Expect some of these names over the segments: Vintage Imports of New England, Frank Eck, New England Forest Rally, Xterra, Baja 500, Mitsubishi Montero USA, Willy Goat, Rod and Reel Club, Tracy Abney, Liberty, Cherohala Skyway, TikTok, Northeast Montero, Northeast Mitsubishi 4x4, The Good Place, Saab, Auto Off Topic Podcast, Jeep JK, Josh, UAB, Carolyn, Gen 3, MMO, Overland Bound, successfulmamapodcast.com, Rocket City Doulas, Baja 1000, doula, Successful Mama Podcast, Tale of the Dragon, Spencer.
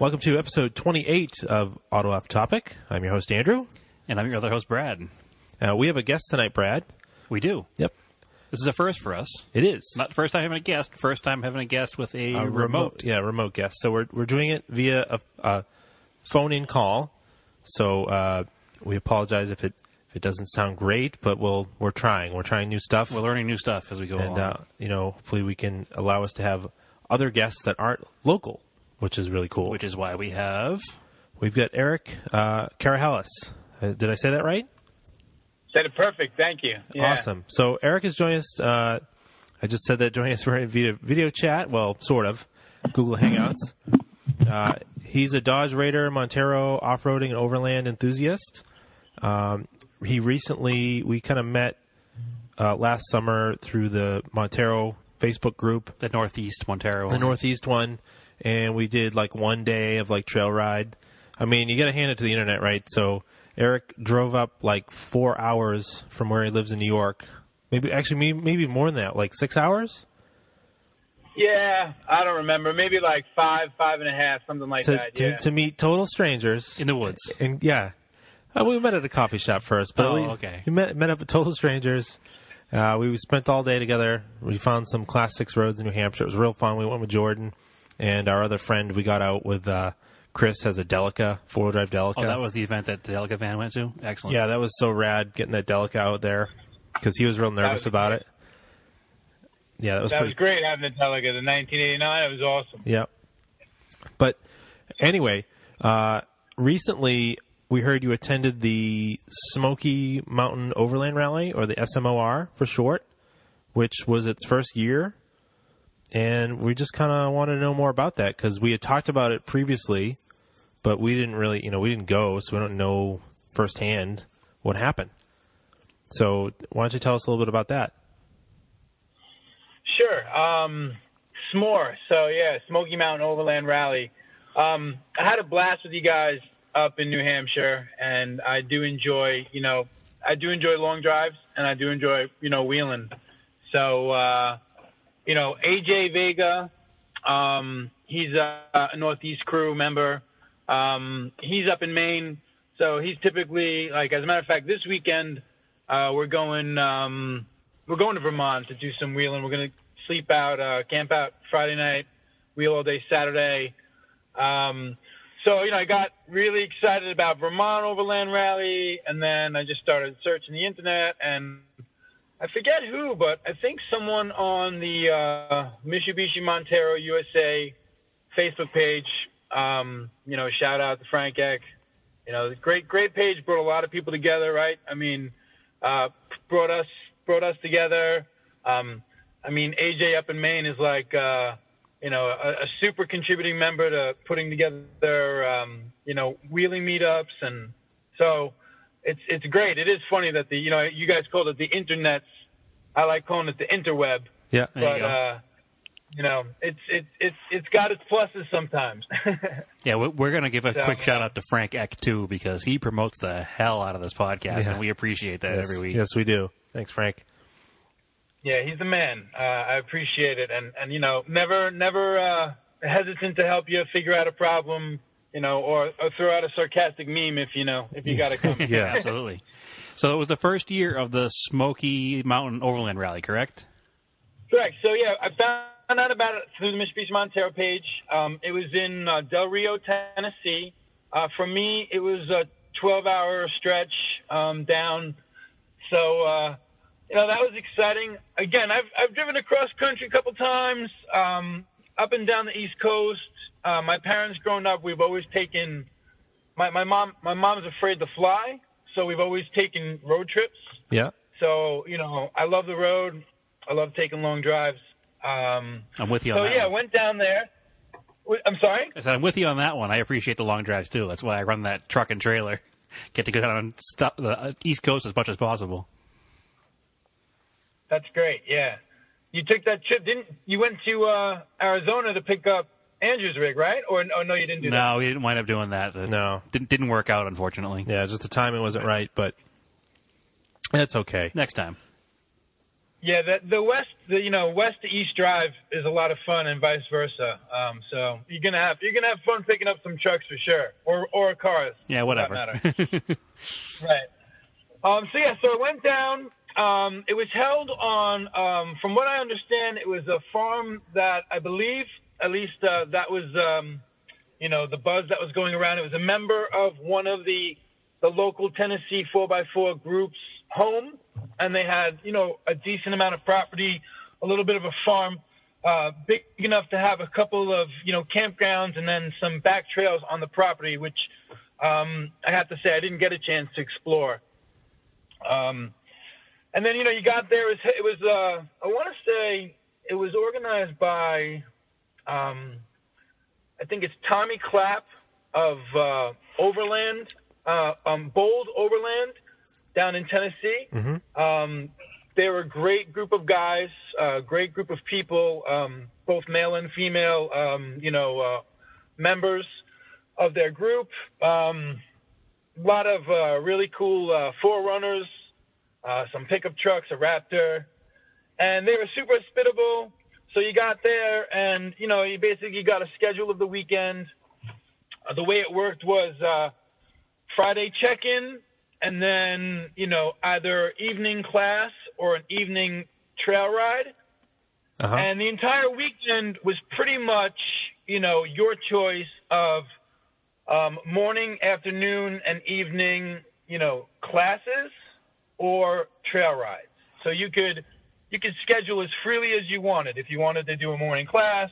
Welcome to episode 28 of Auto Off Topic. I'm your host, Andrew. And I'm your other host, Brad. We have a guest tonight, Brad. We do. Yep. This is a first for us. It is. Not the first time having a guest. First time having a guest with a remote. Yeah, remote guest. So we're doing it via a phone-in call. So we apologize if it doesn't sound great, but we're trying. We're trying new stuff. We're learning new stuff as we go along. And, hopefully we can allow us to have other guests that aren't local, which is really cool. Which is why we've got Eric Karahalis. Did I say that right? Said it perfect. Thank you. Yeah. Awesome. So Eric is joining us. I just said that joining us via video chat. Well, sort of. Google Hangouts. He's a Dodge Raider, Montero, off-roading, and overland enthusiast. He recently, we kind of met last summer through the Montero Facebook group. The Northeast Montero. The Northeast one. And we did like one day of like trail ride. I mean, you got to hand it to the internet, right? So Eric drove up like 4 hours from where he lives in New York. Maybe more than that, like 6 hours. Yeah, I don't remember. Maybe like five and a half, something like that. To meet total strangers in the woods. And yeah, we met at a coffee shop first, but we met up with total strangers. We spent all day together. We found some class 6 roads in New Hampshire. It was real fun. We went with Jordan. And our other friend, we got out with Chris, has a Delica, four-wheel drive Delica. Oh, that was the event that the Delica van went to? Excellent. Yeah, that was so rad, getting that Delica out there, because he was real nervous about it. Yeah, that was great having the Delica, the 1989. It was awesome. Yeah. But anyway, recently we heard you attended the Smoky Mountain Overland Rally, or the SMOR for short, which was its first year. And we just kind of wanted to know more about that because we had talked about it previously, but we didn't really, we didn't go, so we don't know firsthand what happened. So why don't you tell us a little bit about that? Sure. SMOR. So, yeah, Smoky Mountain Overland Rally. I had a blast with you guys up in New Hampshire, and I do enjoy, long drives, and I do enjoy, wheeling. So, AJ Vega, he's a Northeast crew member. He's up in Maine, so he's typically as a matter of fact, this weekend we're going to Vermont to do some wheeling. We're going to sleep out, camp out Friday night, wheel all day Saturday. I got really excited about Vermont Overland Rally, and then I just started searching the internet and. I forget who, but I think someone on the Mitsubishi Montero USA Facebook page, shout out to Frank Eck. Great page, brought a lot of people together, right? I mean, brought us together. AJ up in Maine is a super contributing member to putting together, wheeling meetups. And so it's great. It is funny that you guys called it the internet. I like calling it the interweb. Yeah, but it's got its pluses sometimes. Yeah, we're going to give a quick shout out to Frank Eck too, because he promotes the hell out of this podcast, and we appreciate that every week. Yes, we do. Thanks, Frank. Yeah, he's the man. I appreciate it, and never hesitant to help you figure out a problem. Or throw out a sarcastic meme if you got to come. Yeah, absolutely. So it was the first year of the Smoky Mountain Overland Rally, correct? Correct. So, yeah, I found out about it through the Mitsubishi Montero page. It was in Del Rio, Tennessee. For me, it was a 12-hour stretch down. So, that was exciting. Again, I've driven across country a couple times, up and down the East Coast. My parents growing up, we've always taken my mom's afraid to fly, so we've always taken road trips. Yeah. So, I love the road. I love taking long drives. I'm with you on that. So, yeah, I went down there. I'm sorry? I said I'm with you on that one. I appreciate the long drives, too. That's why I run that truck and trailer. Get to go down on the East Coast as much as possible. That's great, yeah. You took that trip, didn't you? Went to Arizona to pick up Andrew's rig, right? Or no, you didn't do that? No, we didn't wind up doing that. No. Didn't work out, unfortunately. Yeah, just the timing wasn't right, but that's okay. Next time. Yeah, the west to east drive is a lot of fun, and vice versa. So you're gonna have fun picking up some trucks for sure, or cars. Yeah, whatever. Right. So it went down. It was held on. From what I understand, it was a farm that I believe, at least that was, the buzz that was going around. It was a member of one of the local Tennessee 4x4 groups home. And they had, a decent amount of property, a little bit of a farm, big enough to have a couple of, campgrounds and then some back trails on the property, which I have to say I didn't get a chance to explore. And then, you got there. It was I want to say it was organized by, I think it's Tommy Clapp of Overland, Bold Overland, down in Tennessee. Mm-hmm. They were a great group of guys, great group of people, both male and female, members of their group. A lot of really cool 4Runners, some pickup trucks, a Raptor. And they were super hospitable. So you got there and, you basically got a schedule of the weekend. The way it worked was Friday check-in, and then, either evening class or an evening trail ride. Uh-huh. And the entire weekend was pretty much, your choice of morning, afternoon, and evening, classes or trail rides. So you could schedule as freely as you wanted. If you wanted to do a morning class,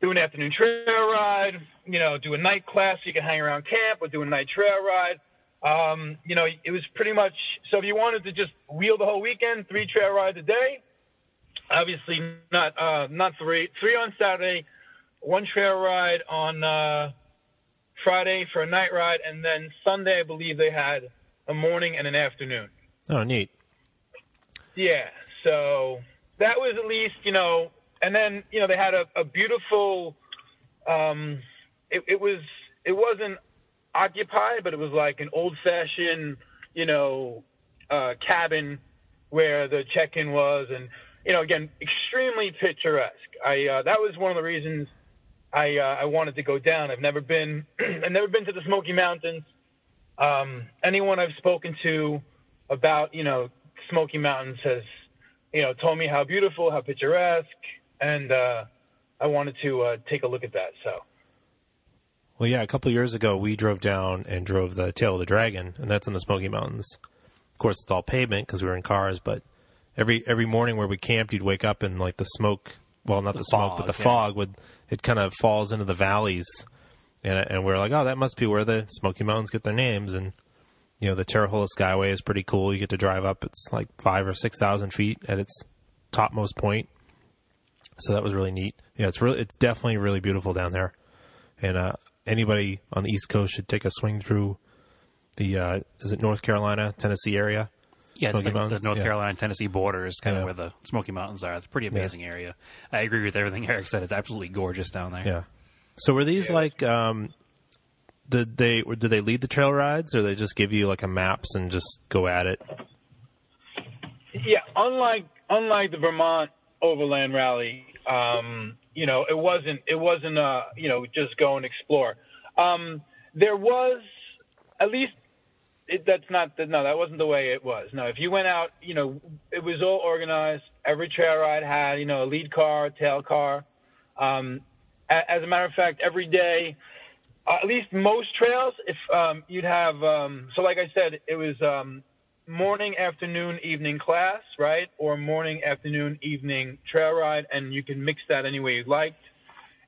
do an afternoon trail ride, do a night class, you could hang around camp, or do a night trail ride. It was pretty much, so if you wanted to just wheel the whole weekend, 3 trail rides a day, obviously not 3 on Saturday, 1 trail ride on, Friday for a night ride. And then Sunday, I believe they had a morning and an afternoon. Oh, neat. Yeah. So that was at least, and then, they had a beautiful, it wasn't occupied, but it was like an old-fashioned, cabin where the check-in was, and again, extremely picturesque. That was one of the reasons I wanted to go down. I've never been to the Smoky Mountains. Anyone I've spoken to about Smoky Mountains has told me how beautiful, how picturesque, and I wanted to take a look at that. So. Well, yeah, a couple of years ago, we drove down and drove the Tale of the Dragon, and that's in the Smoky Mountains. Of course, it's all pavement because we were in cars, but every morning where we camped, you'd wake up and, like, the smoke, well, not the smoke, but the fog, it kind of falls into the valleys, and we're like, oh, that must be where the Smoky Mountains get their names, and, the Cherohala Skyway is pretty cool. You get to drive up. It's like 5,000 or 6,000 feet at its topmost point, so that was really neat. Yeah, it's definitely really beautiful down there, and anybody on the East Coast should take a swing through the, is it North Carolina, Tennessee area? Yeah, Smoky Mountains? The North Carolina, Tennessee border is kind of where the Smoky Mountains are. It's a pretty amazing area. I agree with everything Eric said. It's absolutely gorgeous down there. Yeah. So were these like, did they lead the trail rides, or they just give you like a maps and just go at it? Yeah, unlike the Vermont Overland Rally, it wasn't just go and explore. There was, at least, that wasn't the way it was. No, if you went out, it was all organized. Every trail ride had, a lead car, a tail car. As a matter of fact, every day, at least most trails, if you'd have, so like I said, it was morning, afternoon, evening class, right? Or morning, afternoon, evening trail ride, and you can mix that any way you liked.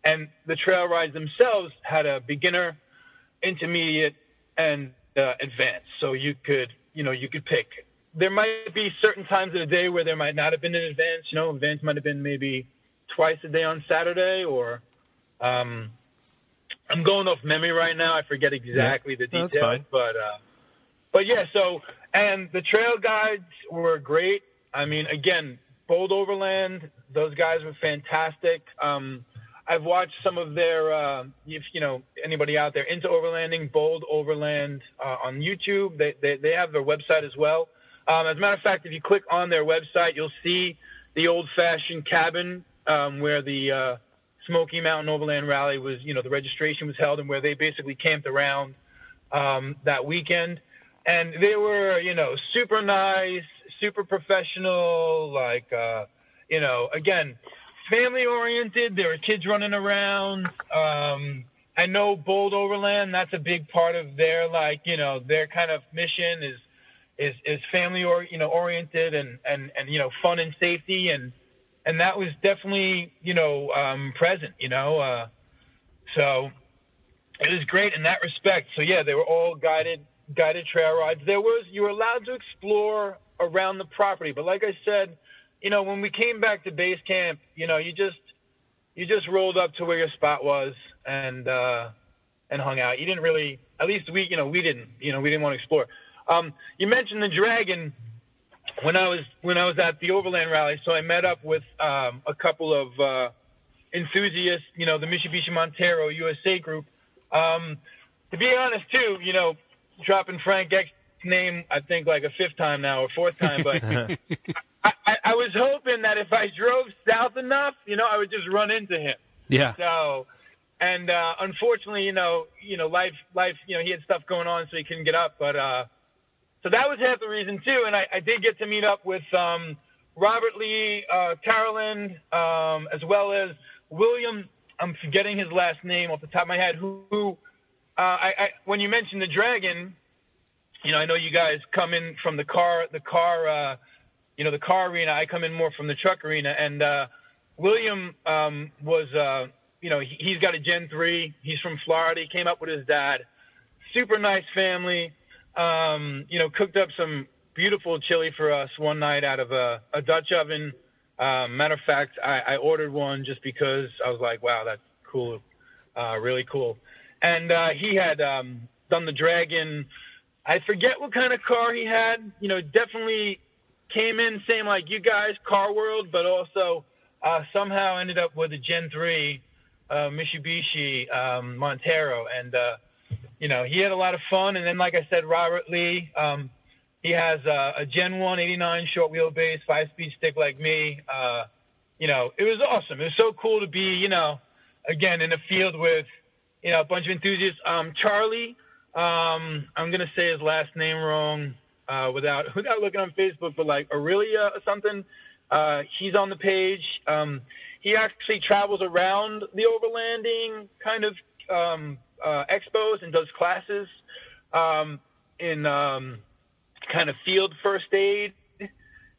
And the trail rides themselves had a beginner, intermediate, and advanced. So you could pick. There might be certain times of the day where there might not have been an advanced. Advanced might have been maybe twice a day on Saturday, or I'm going off memory right now. I forget exactly the details, that's fine. But yeah, so, and the trail guides were great. I mean, again, Bold Overland, those guys were fantastic. I've watched some of their, if anybody out there into overlanding, Bold Overland on YouTube. They have their website as well. As a matter of fact, if you click on their website, you'll see the old-fashioned cabin where the Smoky Mountain Overland Rally was, you know, the registration was held, and where they basically camped around that weekend. And they were, you know, super nice, super professional, like, you know, again, family-oriented. There were kids running around. I know Bold Overland, that's a big part of their, like, you know, their kind of mission is family oriented and you know, fun and safety, and that was definitely, you know, present, you know, so it was great in that respect. So yeah, they were all guided trail rides. You were allowed to explore around the property, but like I said, you know, when we came back to base camp, you know, you just rolled up to where your spot was and hung out. You didn't really, at least we, we didn't want to explore. You mentioned the Dragon. When I was at the Overland Rally, so I met up with a couple of enthusiasts, you know, the Mitsubishi Montero USA group. To be honest, too, you know, dropping Frank Eck's name, I think like a fifth time now or fourth time, but I was hoping that if I drove south enough, you know, I would just run into him. Yeah. So, and unfortunately, you know, life, you know, he had stuff going on, so he couldn't get up, but. So that was half the reason, too, and I did get to meet up with Robert Lee, Carolyn, as well as William. I'm forgetting his last name off the top of my head, who when you mentioned the Dragon, you know, I know you guys come in from the car, you know, the car arena. I come in more from the truck arena, and William was, you know, he's got a Gen 3. He's from Florida. He came up with his dad. Super nice family. You know, cooked up some beautiful chili for us one night out of a Dutch oven. Matter of fact, I ordered one just because I was like, wow, that's cool, really cool. And he had done the Dragon. I forget what kind of car he had. You know, definitely came in same like you guys, car world, but also somehow ended up with a Gen 3 Mitsubishi Montero. And you know, he had a lot of fun. And then, like I said, Robert Lee, he has a Gen 1 89 short wheelbase, 5-speed stick like me. You know, it was awesome. It was so cool to be, you know, again, in a field with, you know, a bunch of enthusiasts. Charlie, I'm going to say his last name wrong without looking on Facebook, but like Aurelia or something. He's on the page. He actually travels around the overlanding kind of expos and does classes in kind of field first aid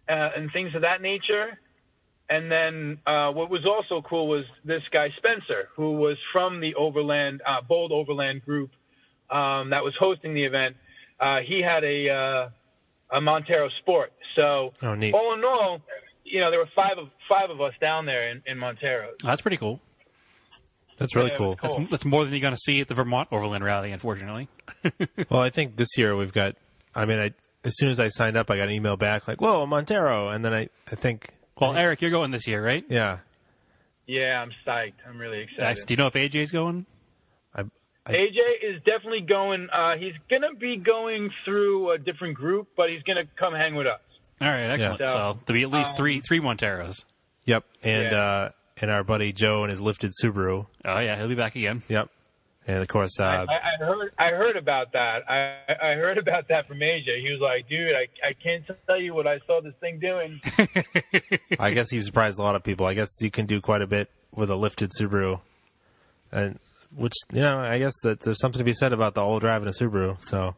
and things of that nature. And then what was also cool was this guy Spencer, who was from the Overland Bold Overland group that was hosting the event. He had a Montero Sport. So neat. All in all, you know, there were five of us down there in Montero. Oh, that's pretty cool. That's really cool. That's more than you're going to see at the Vermont Overland Rally, unfortunately. Well, I think this year we've got, I mean, as soon as I signed up, I got an email back like, whoa, Montero. And then I think. Well, Eric, you're going this year, right? Yeah. Yeah, I'm psyched. I'm really excited. Next, do you know if AJ's going? AJ is definitely going. He's going to be going through a different group, but he's going to come hang with us. All right, excellent. Yeah. So there'll be at least three Monteros. Yep. And, yeah. And our buddy Joe and his lifted Subaru. Oh yeah, he'll be back again. Yep. And of course, I heard about that. I heard about that from AJ. He was like, "Dude, I can't tell you what I saw this thing doing." I guess he surprised a lot of people. I guess you can do quite a bit with a lifted Subaru, and which, you know, I guess that there's something to be said about the old driving a Subaru. So.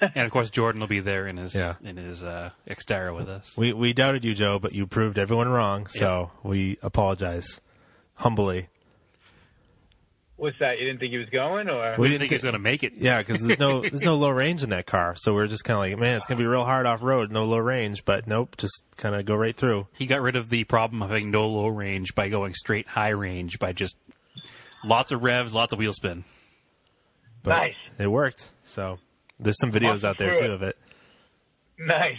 And of course, Jordan will be there in his Xterra with us. We doubted you, Joe, but you proved everyone wrong. So we apologize humbly. What's that? You didn't think he was going, or we didn't think he was going to make it? Yeah, because there's no low range in that car. So we're just kind of like, man, it's going to be real hard off road, no low range. But nope, just kind of go right through. He got rid of the problem of having no low range by going straight high range by just lots of revs, lots of wheel spin. But nice. It worked. So. There's some videos out there too of it. Nice.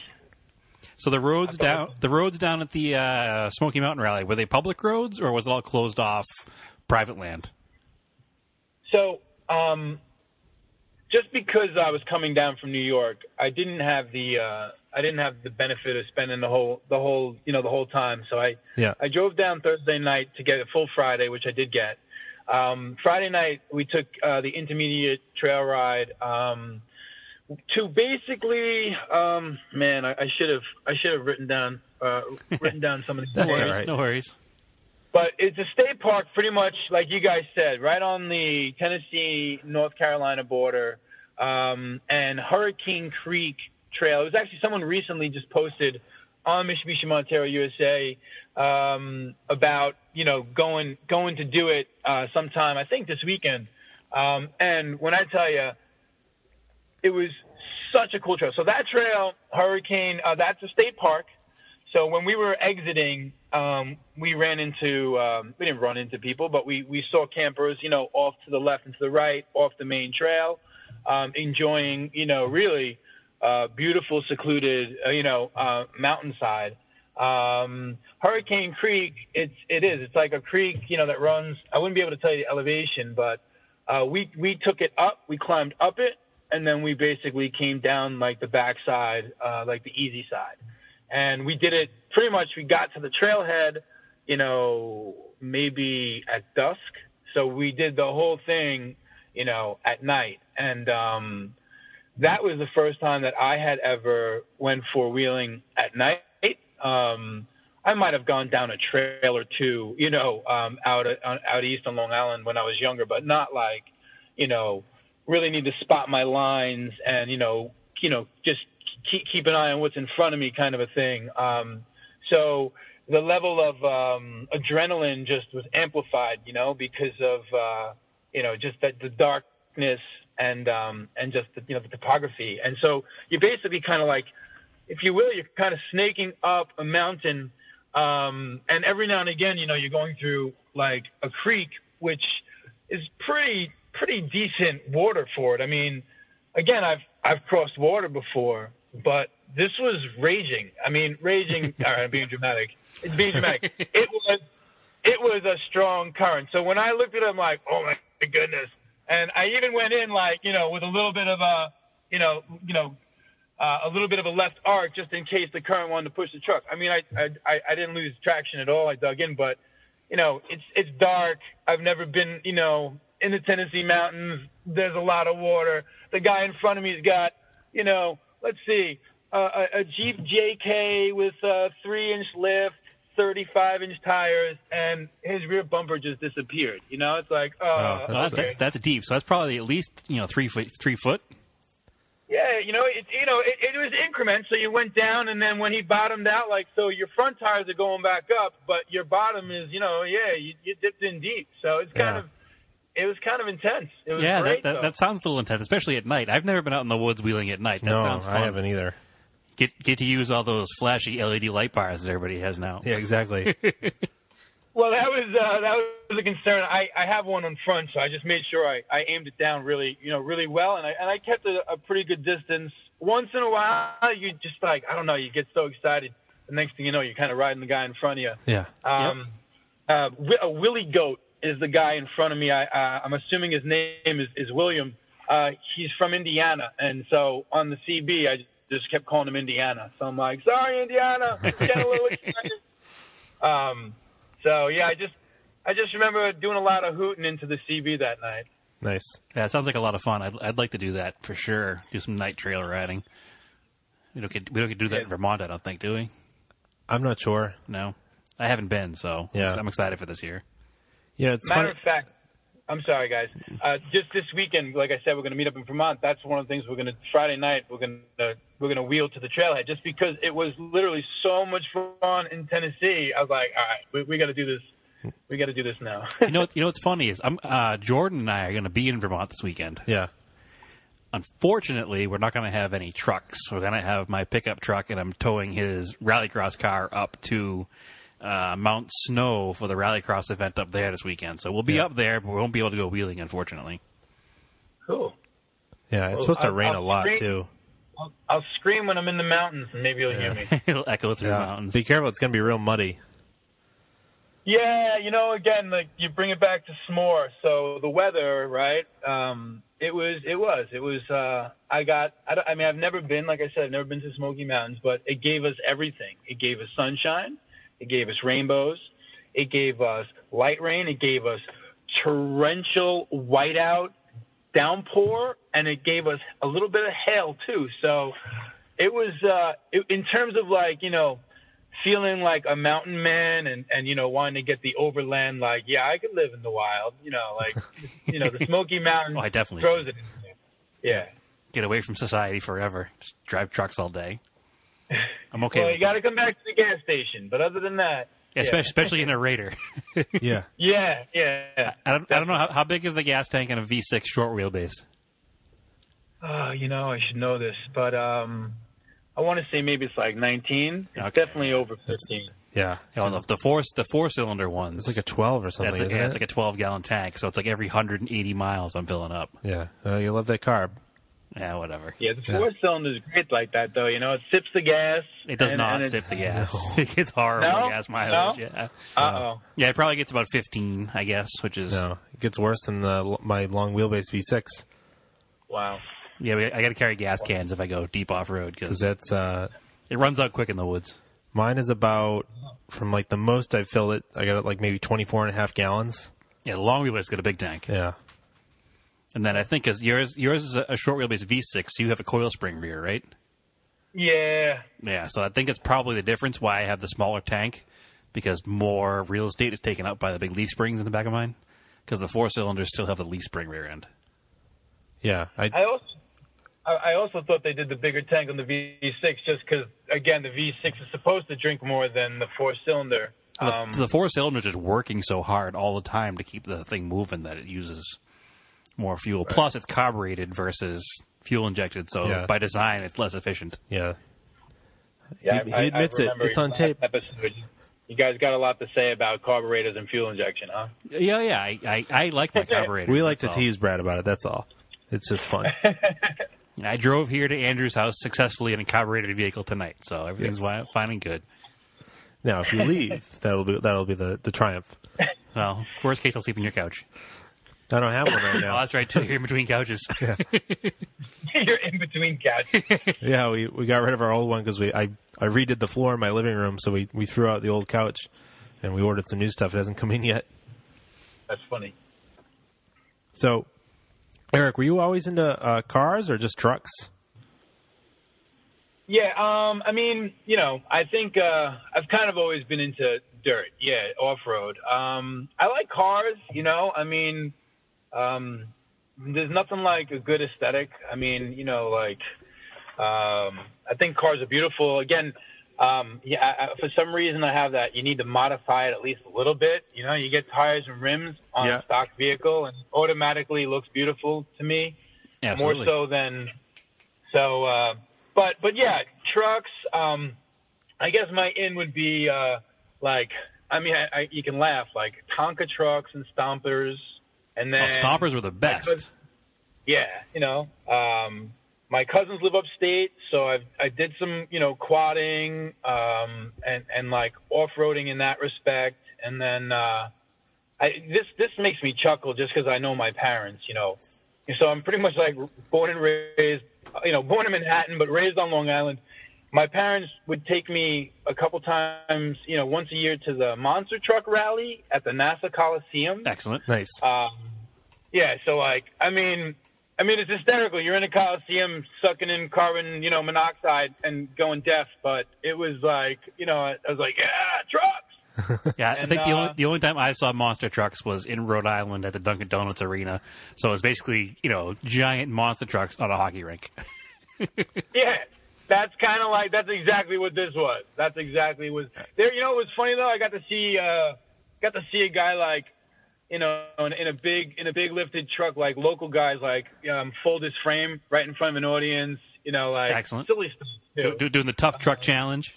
So the roads down at the Smoky Mountain Rally, were they public roads or was it all closed off private land? So, just because I was coming down from New York, I didn't have the I didn't have the benefit of spending the whole time. So I drove down Thursday night to get a full Friday, which I did get. Friday night we took the intermediate trail ride to basically I should have written down some of these. That's all right. No worries. But it's a state park, pretty much like you guys said, right on the Tennessee North Carolina border, and Hurricane Creek Trail. It was actually someone recently just posted on Mitsubishi Montero USA about going to do it sometime. I think this weekend. And when I tell you, it was such a cool trail. So that trail, Hurricane, that's a state park. So when we were exiting, we didn't run into people, but we saw campers, off to the left and to the right, off the main trail, enjoying, really beautiful, secluded, mountainside. Hurricane Creek, it's like a creek, that runs. I wouldn't be able to tell you the elevation, but we took it up, we climbed up it, and then we basically came down like the backside, like the easy side. And we did it pretty much. We got to the trailhead, maybe at dusk. So we did the whole thing, at night. And that was the first time that I had ever went four wheeling at night. I might have gone down a trail or two, out east on Long Island when I was younger, but not like, really need to spot my lines and just keep an eye on what's in front of me kind of a thing. So the level of adrenaline just was amplified, because of, just the darkness and just, the topography. And so you're basically kind of like, if you will, you're kind of snaking up a mountain. And every now and again, you're going through like a creek, which is pretty decent water for it. I mean, again, I've crossed water before, but this was raging. I mean, raging. All right, I'm being dramatic. It's being dramatic. It was a strong current. So when I looked at it, I'm like, oh my goodness. And I even went in like, with a little bit of a, a little bit of a left arc just in case the current wanted to push the truck. I mean, I didn't lose traction at all. I dug in, but it's dark. I've never been, in the Tennessee mountains. There's a lot of water. The guy in front of me's got, let's see, a Jeep JK with a 3-inch lift, 35-inch tires, and his rear bumper just disappeared. It's like, oh, that's deep. So that's probably at least 3 foot. Yeah, it was increments. So you went down, and then when he bottomed out, like, so your front tires are going back up, but your bottom is, you dipped in deep. So it's kind of. It was kind of intense. It was great, that sounds a little intense, especially at night. I've never been out in the woods wheeling at night. No, sounds fun. I haven't either. Get to use all those flashy LED light bars that everybody has now. Yeah, exactly. Well, that was a concern. I have one on front, so I just made sure I aimed it down really, really well, and I kept a pretty good distance. Once in a while, you just like, I don't know, you get so excited. The next thing you know, you're kind of riding the guy in front of you. Yeah. A willy goat is the guy in front of me. I'm assuming his name is William. He's from Indiana. And so on the CB, I just kept calling him Indiana. So I'm like, sorry, Indiana. Get a little excited. So, yeah, I just remember doing a lot of hooting into the CB that night. Nice. Yeah, it sounds like a lot of fun. I'd like to do that for sure. Do some night trail riding. We don't get to do that in Vermont, I don't think, do we? I'm not sure. No. I haven't been, so yeah. I'm excited for this year. Yeah, it's matter funny. Of fact, I'm sorry, guys. Just this weekend, like I said, we're going to meet up in Vermont. That's one of the things we're going to Friday night. We're going to wheel to the trailhead just because it was literally so much fun in Tennessee. I was like, all right, we got to do this. We got to do this now. What's funny is Jordan and I are going to be in Vermont this weekend. Yeah. Unfortunately, we're not going to have any trucks. We're going to have my pickup truck, and I'm towing his rallycross car up to Mount Snow for the Rallycross event up there this weekend. So we'll be up there, but we won't be able to go wheeling, unfortunately. Cool. Yeah, it's supposed to rain a lot, too. I'll scream when I'm in the mountains, and maybe you'll hear me. It'll echo through the mountains. Be careful. It's going to be real muddy. Yeah, you know, again, like you bring it back to SMOR. So the weather, right? I've never been, like I said, I've never been to Smoky Mountains, but it gave us everything. It gave us sunshine. It gave us rainbows. It gave us light rain. It gave us torrential whiteout downpour, and it gave us a little bit of hail too. So it was, in terms of like, you know, feeling like a mountain man and, you know, wanting to get the overland, like, yeah, I could live in the wild, you know, like, you know, the Smoky Mountains throws it in there. Yeah. Get away from society forever. Just drive trucks all day. I'm okay. Well, you got to come back to the gas station. But other than that. Yeah, yeah. Especially in a Raider. Yeah. Yeah. Yeah. I don't know. How big is the gas tank in a V6 short wheelbase? You know, I should know this, but, I want to say maybe it's like 19. It's definitely over 15. Yeah. You know, the four-cylinder ones. It's like a 12 or something, isn't it? It's like a 12-gallon tank, so it's like every 180 miles I'm filling up. Yeah. You love that carb. Yeah, whatever. Yeah, the four-cylinder is great like that, though. You know, it sips the gas. It does not sip the gas. No. It's horrible gas mileage. No? Yeah. Uh-oh. Yeah, it probably gets about 15, I guess, which is... No, it gets worse than my long wheelbase V6. Wow. Yeah, I got to carry gas cans if I go deep off-road because it runs out quick in the woods. Mine is about, from like the most I filled it, I got it like maybe 24 and a half gallons. Yeah, the long wheelbase got a big tank. Yeah. And then I think yours is a short wheelbase V6, so you have a coil spring rear, right? Yeah. Yeah, so I think it's probably the difference why I have the smaller tank because more real estate is taken up by the big leaf springs in the back of mine because the four-cylinders still have the leaf spring rear end. Yeah. I also thought they did the bigger tank on the V6 just because, again, the V6 is supposed to drink more than the four-cylinder. The four-cylinder is just working so hard all the time to keep the thing moving that it uses more fuel. Right. Plus, it's carbureted versus fuel-injected, so by design, it's less efficient. Yeah. Yeah, he admits it. It's on tape. Episode. You guys got a lot to say about carburetors and fuel injection, huh? Yeah, yeah. I like my carburetors. We like to tease Brad about it, that's all. It's just fun. I drove here to Andrew's house successfully in a carbureted vehicle tonight, so everything's fine and good. Now, if you leave, that'll be the triumph. Well, worst case, I'll sleep on your couch. I don't have one right now. Oh, that's right, too. You're in between couches. Yeah. You're in between couches. Yeah, we got rid of our old one because I redid the floor in my living room, so we threw out the old couch, and we ordered some new stuff. It hasn't come in yet. That's funny. So... Eric, were you always into cars or just trucks? Yeah, I mean, you know, I think I've kind of always been into dirt, off-road. I like cars, you know, I mean, there's nothing like a good aesthetic. I mean, you know, like, I think cars are beautiful. Again, for some reason I have that. You need to modify it at least a little bit. You know, you get tires and rims on a stock vehicle and it automatically looks beautiful to me. Absolutely. More so than so. But yeah, trucks. I guess my in would be like. I mean, you can laugh like Tonka trucks and stompers, and then stompers were the best. You know. My cousins live upstate, so I did some, you know, quadding and like off-roading in that respect. And then this makes me chuckle just because I know my parents, you know. So I'm pretty much like born and raised, you know, born in Manhattan but raised on Long Island. My parents would take me a couple times, you know, once a year to the Monster Truck Rally at the Nassau Coliseum. Excellent. Nice. Yeah, so like, I mean, it's hysterical. You're in a coliseum sucking in carbon, you know, monoxide and going deaf. But it was like, you know, I was like, yeah, trucks. Yeah, and I think the only time I saw monster trucks was in Rhode Island at the Dunkin' Donuts Arena. So it was basically, you know, giant monster trucks on a hockey rink. Yeah, that's exactly what this was. That's exactly what there. You know, it was funny though. I got to see a guy like. You know, in a big lifted truck, like local guys, like fold his frame right in front of an audience. You know, like excellent silly stuff too. Doing the tough truck challenge.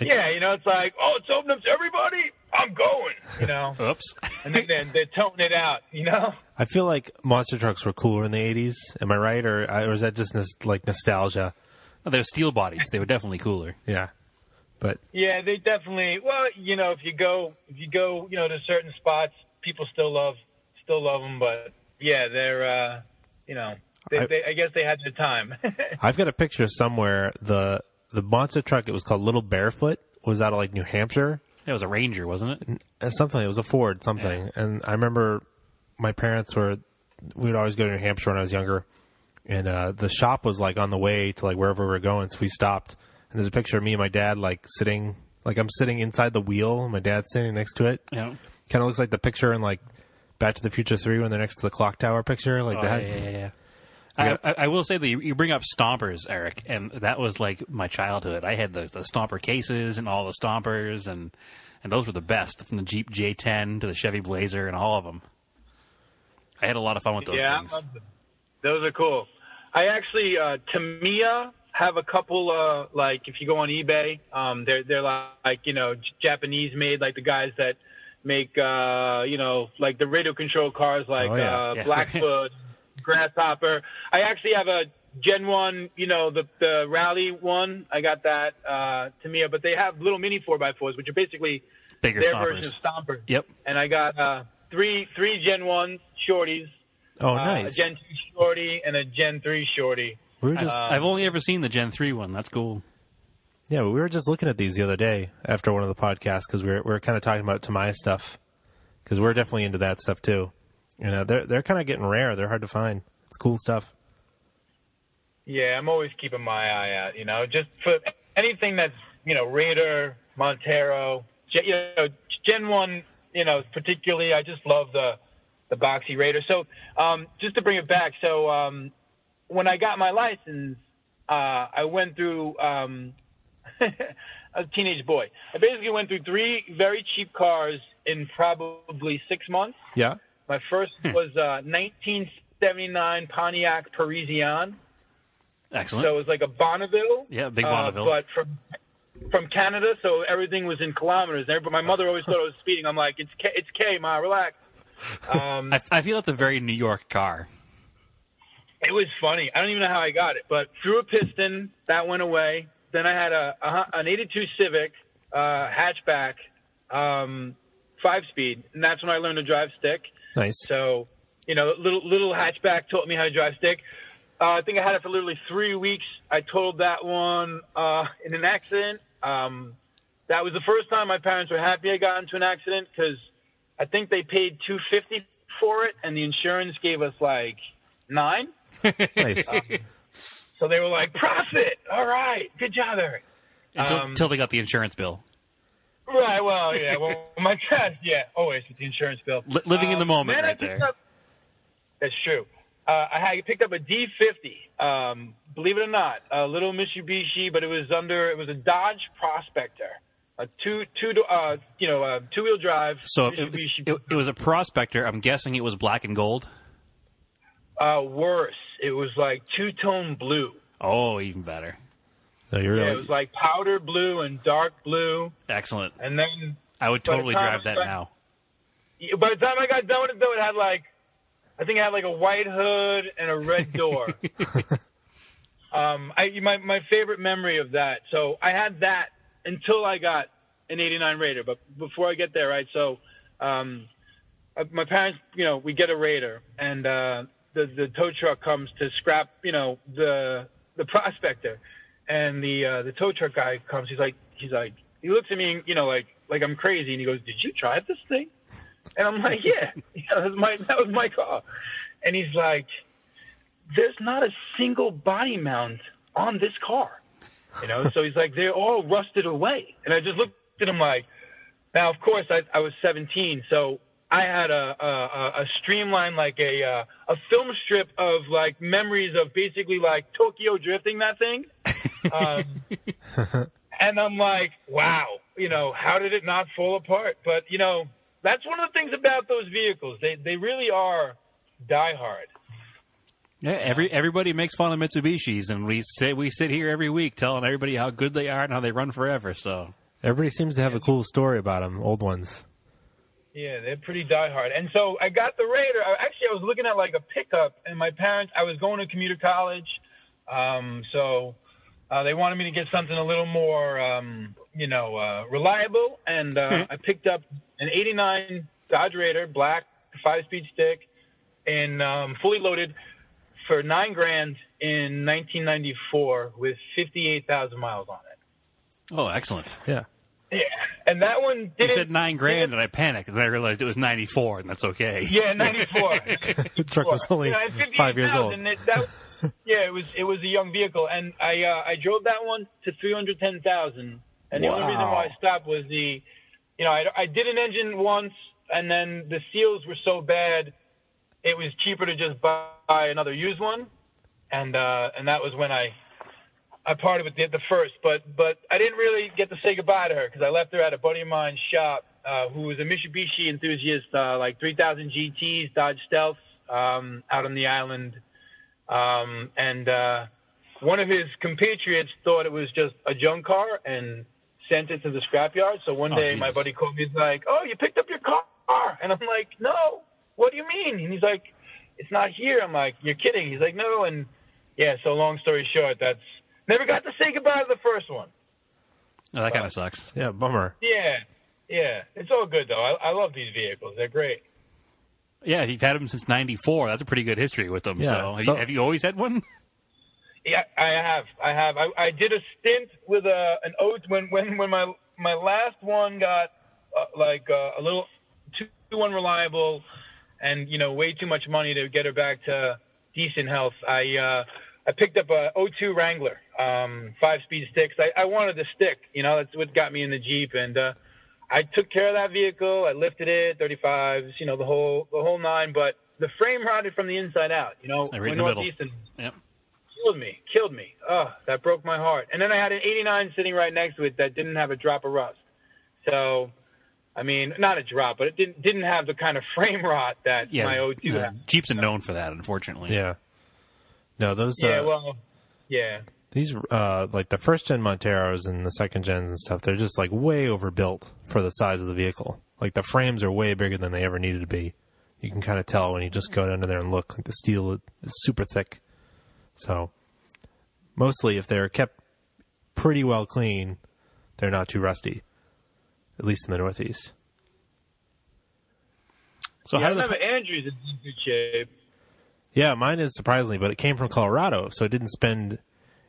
Yeah, you know, it's like, oh, it's open up to everybody. I'm going. You know, oops, and then they're toting it out. You know, I feel like monster trucks were cooler in the '80s. Am I right, or is that just like nostalgia? Oh, they're steel bodies. They were definitely cooler. Yeah. But yeah, they definitely. Well, you know, if you go, you know, to certain spots, people still love them. But yeah, they're, you know, they I guess they had the time. I've got a picture somewhere. The monster truck, it was called Little Barefoot, was out of like New Hampshire. It was a Ranger, wasn't it? Something. It was a Ford something. Yeah. And I remember my parents we would always go to New Hampshire when I was younger. And the shop was like on the way to like wherever we were going. So we stopped. And there's a picture of me and my dad like sitting, like I'm sitting inside the wheel and my dad's sitting next to it. Yeah. Kind of looks like the picture in like Back to the Future 3 when they're next to the clock tower picture. Like that. Yeah. I will say that you bring up Stompers, Eric, and that was like my childhood. I had the Stomper cases and all the Stompers, and those were the best, from the Jeep J10 to the Chevy Blazer and all of them. I had a lot of fun with those things. Those are cool. I actually, Tamiya, have a couple, like, if you go on eBay, they're like, you know, Japanese made, like the guys that make, you know, like the radio control cars, like Blackfoot, Grasshopper. I actually have a Gen 1, you know, the rally one. I got that Tamiya, but they have little mini 4x4s, which are basically version of Stomper. Yep. And I got three Gen 1 shorties. Oh, nice. A Gen 2 shorty and a Gen 3 shorty. I've only ever seen the Gen 3 one. That's cool. Yeah, but we were just looking at these the other day after one of the podcasts because we were kind of talking about Tamiya stuff because we're definitely into that stuff too. You know, they're kind of getting rare. They're hard to find. It's cool stuff. Yeah, I'm always keeping my eye out, you know, just for anything that's, you know, Raider, Montero, you know, Gen 1, you know, particularly. I just love the boxy Raider. So just to bring it back, so when I got my license, I went through a teenage boy. I basically went through three very cheap cars in probably 6 months. Yeah. My first was 1979 Pontiac Parisian. Excellent. So it was like a Bonneville. Yeah, big Bonneville. But from Canada, so everything was in kilometers. But my mother always thought I was speeding. I'm like, it's K, Ma, relax. I feel it's a very New York car. It was funny. I don't even know how I got it, but threw a piston. That went away. Then I had an 82 Civic hatchback, 5-speed, and that's when I learned to drive stick. Nice. So, you know, little hatchback taught me how to drive stick. I think I had it for literally 3 weeks. I totaled that one in an accident. That was the first time my parents were happy I got into an accident because I think they paid $250 for it, and the insurance gave us like $9. Nice. So they were like, profit. All right. Good job, Eric. Until they got the insurance bill. Right. Well, yeah. Well, my God. Yeah. Always with the insurance bill. Living in the moment right there. That's true. I picked up a D50. Believe it or not, a little Mitsubishi, but it was a Dodge Prospector. A two-wheel drive. So it was a Prospector. I'm guessing it was black and gold. Worse. It was like two-tone blue. Oh, even better. So you're really... It was like powder blue and dark blue. Excellent. And then I would totally drive that now. By the time I got done with it, though, it had like, I think it had like a white hood and a red door. My favorite memory of that. So I had that until I got an 89 Raider. But before I get there, right? So my parents, you know, we get a Raider, and the tow truck comes to scrap, you know, the Prospector. And the tow truck guy comes. He's like, he looks at me, you know, like I'm crazy, and he goes, "Did you drive this thing?" And I'm like, "Yeah, that was my car." And he's like, "There's not a single body mount on this car, you know." So he's like, "They're all rusted away." And I just looked at him like, now of course I was 17, so I had a streamline, like a film strip of like memories of basically like Tokyo drifting that thing. And I'm like, wow, you know, how did it not fall apart? But, you know, that's one of the things about those vehicles. They really are diehard. Yeah, everybody makes fun of Mitsubishis, and we sit here every week telling everybody how good they are and how they run forever. So everybody seems to have a cool story about them, old ones. Yeah, they're pretty diehard. And so I got the Raider. Actually, I was looking at like a pickup, and my parents, I was going to commuter college, so... They wanted me to get something a little more, reliable, and I picked up an '89 Dodge Raider, black, 5-speed stick, and fully loaded for $9,000 in 1994 with 58,000 miles on it. Oh, excellent! Yeah. Yeah, and that one didn't. You said $9,000, and I panicked, and then I realized it was 94, and that's okay. Yeah, 94. The truck was only 5 years old. Yeah, it was a young vehicle, and I drove that one to 310,000. And the only reason why I stopped was I did an engine once, and then the seals were so bad, it was cheaper to just buy another used one, and that was when I parted with the first. But I didn't really get to say goodbye to her because I left her at a buddy of mine's shop who was a Mitsubishi enthusiast, like 3,000 GTs, Dodge Stealth, out on the island. And one of his compatriots thought it was just a junk car and sent it to the scrapyard. So one day my buddy called me, he's like, "Oh, you picked up your car." And I'm like, "No, what do you mean?" And he's like, "It's not here." I'm like, "You're kidding." He's like, "No." And yeah, so long story short, that's never got to say goodbye to the first one. Oh, that kind of sucks. Yeah. Bummer. Yeah. Yeah. It's all good though. I love these vehicles. They're great. Yeah, you've had them since 94. That's a pretty good history with them. Yeah, so have you always had one? Yeah, I have. I did a stint with an oat when my last one got a little too unreliable, and way too much money to get her back to decent health. I picked up a 02 Wrangler, 5-speed sticks. I wanted the stick. That's what got me in the Jeep, and I took care of that vehicle. I lifted it, 35s, the whole nine. But the frame rotted from the inside out. I read in the Northeast middle. Yep. Killed me. Oh, that broke my heart. And then I had an '89 sitting right next to it that didn't have a drop of rust. So, I mean, not a drop, but it didn't have the kind of frame rot that my '02 had. Jeeps are known for that, unfortunately. Yeah. No, those. Yeah. Well. Yeah. These, like the first-gen Monteros and the second-gens and stuff, they're just, like, way overbuilt for the size of the vehicle. Like, the frames are way bigger than they ever needed to be. You can kind of tell when you just go under there and look. Like, the steel is super thick. So, mostly, if they're kept pretty well clean, they're not too rusty, at least in the Northeast. So I remember Andrew's in good shape. Yeah, mine is, surprisingly, but it came from Colorado, so it didn't spend...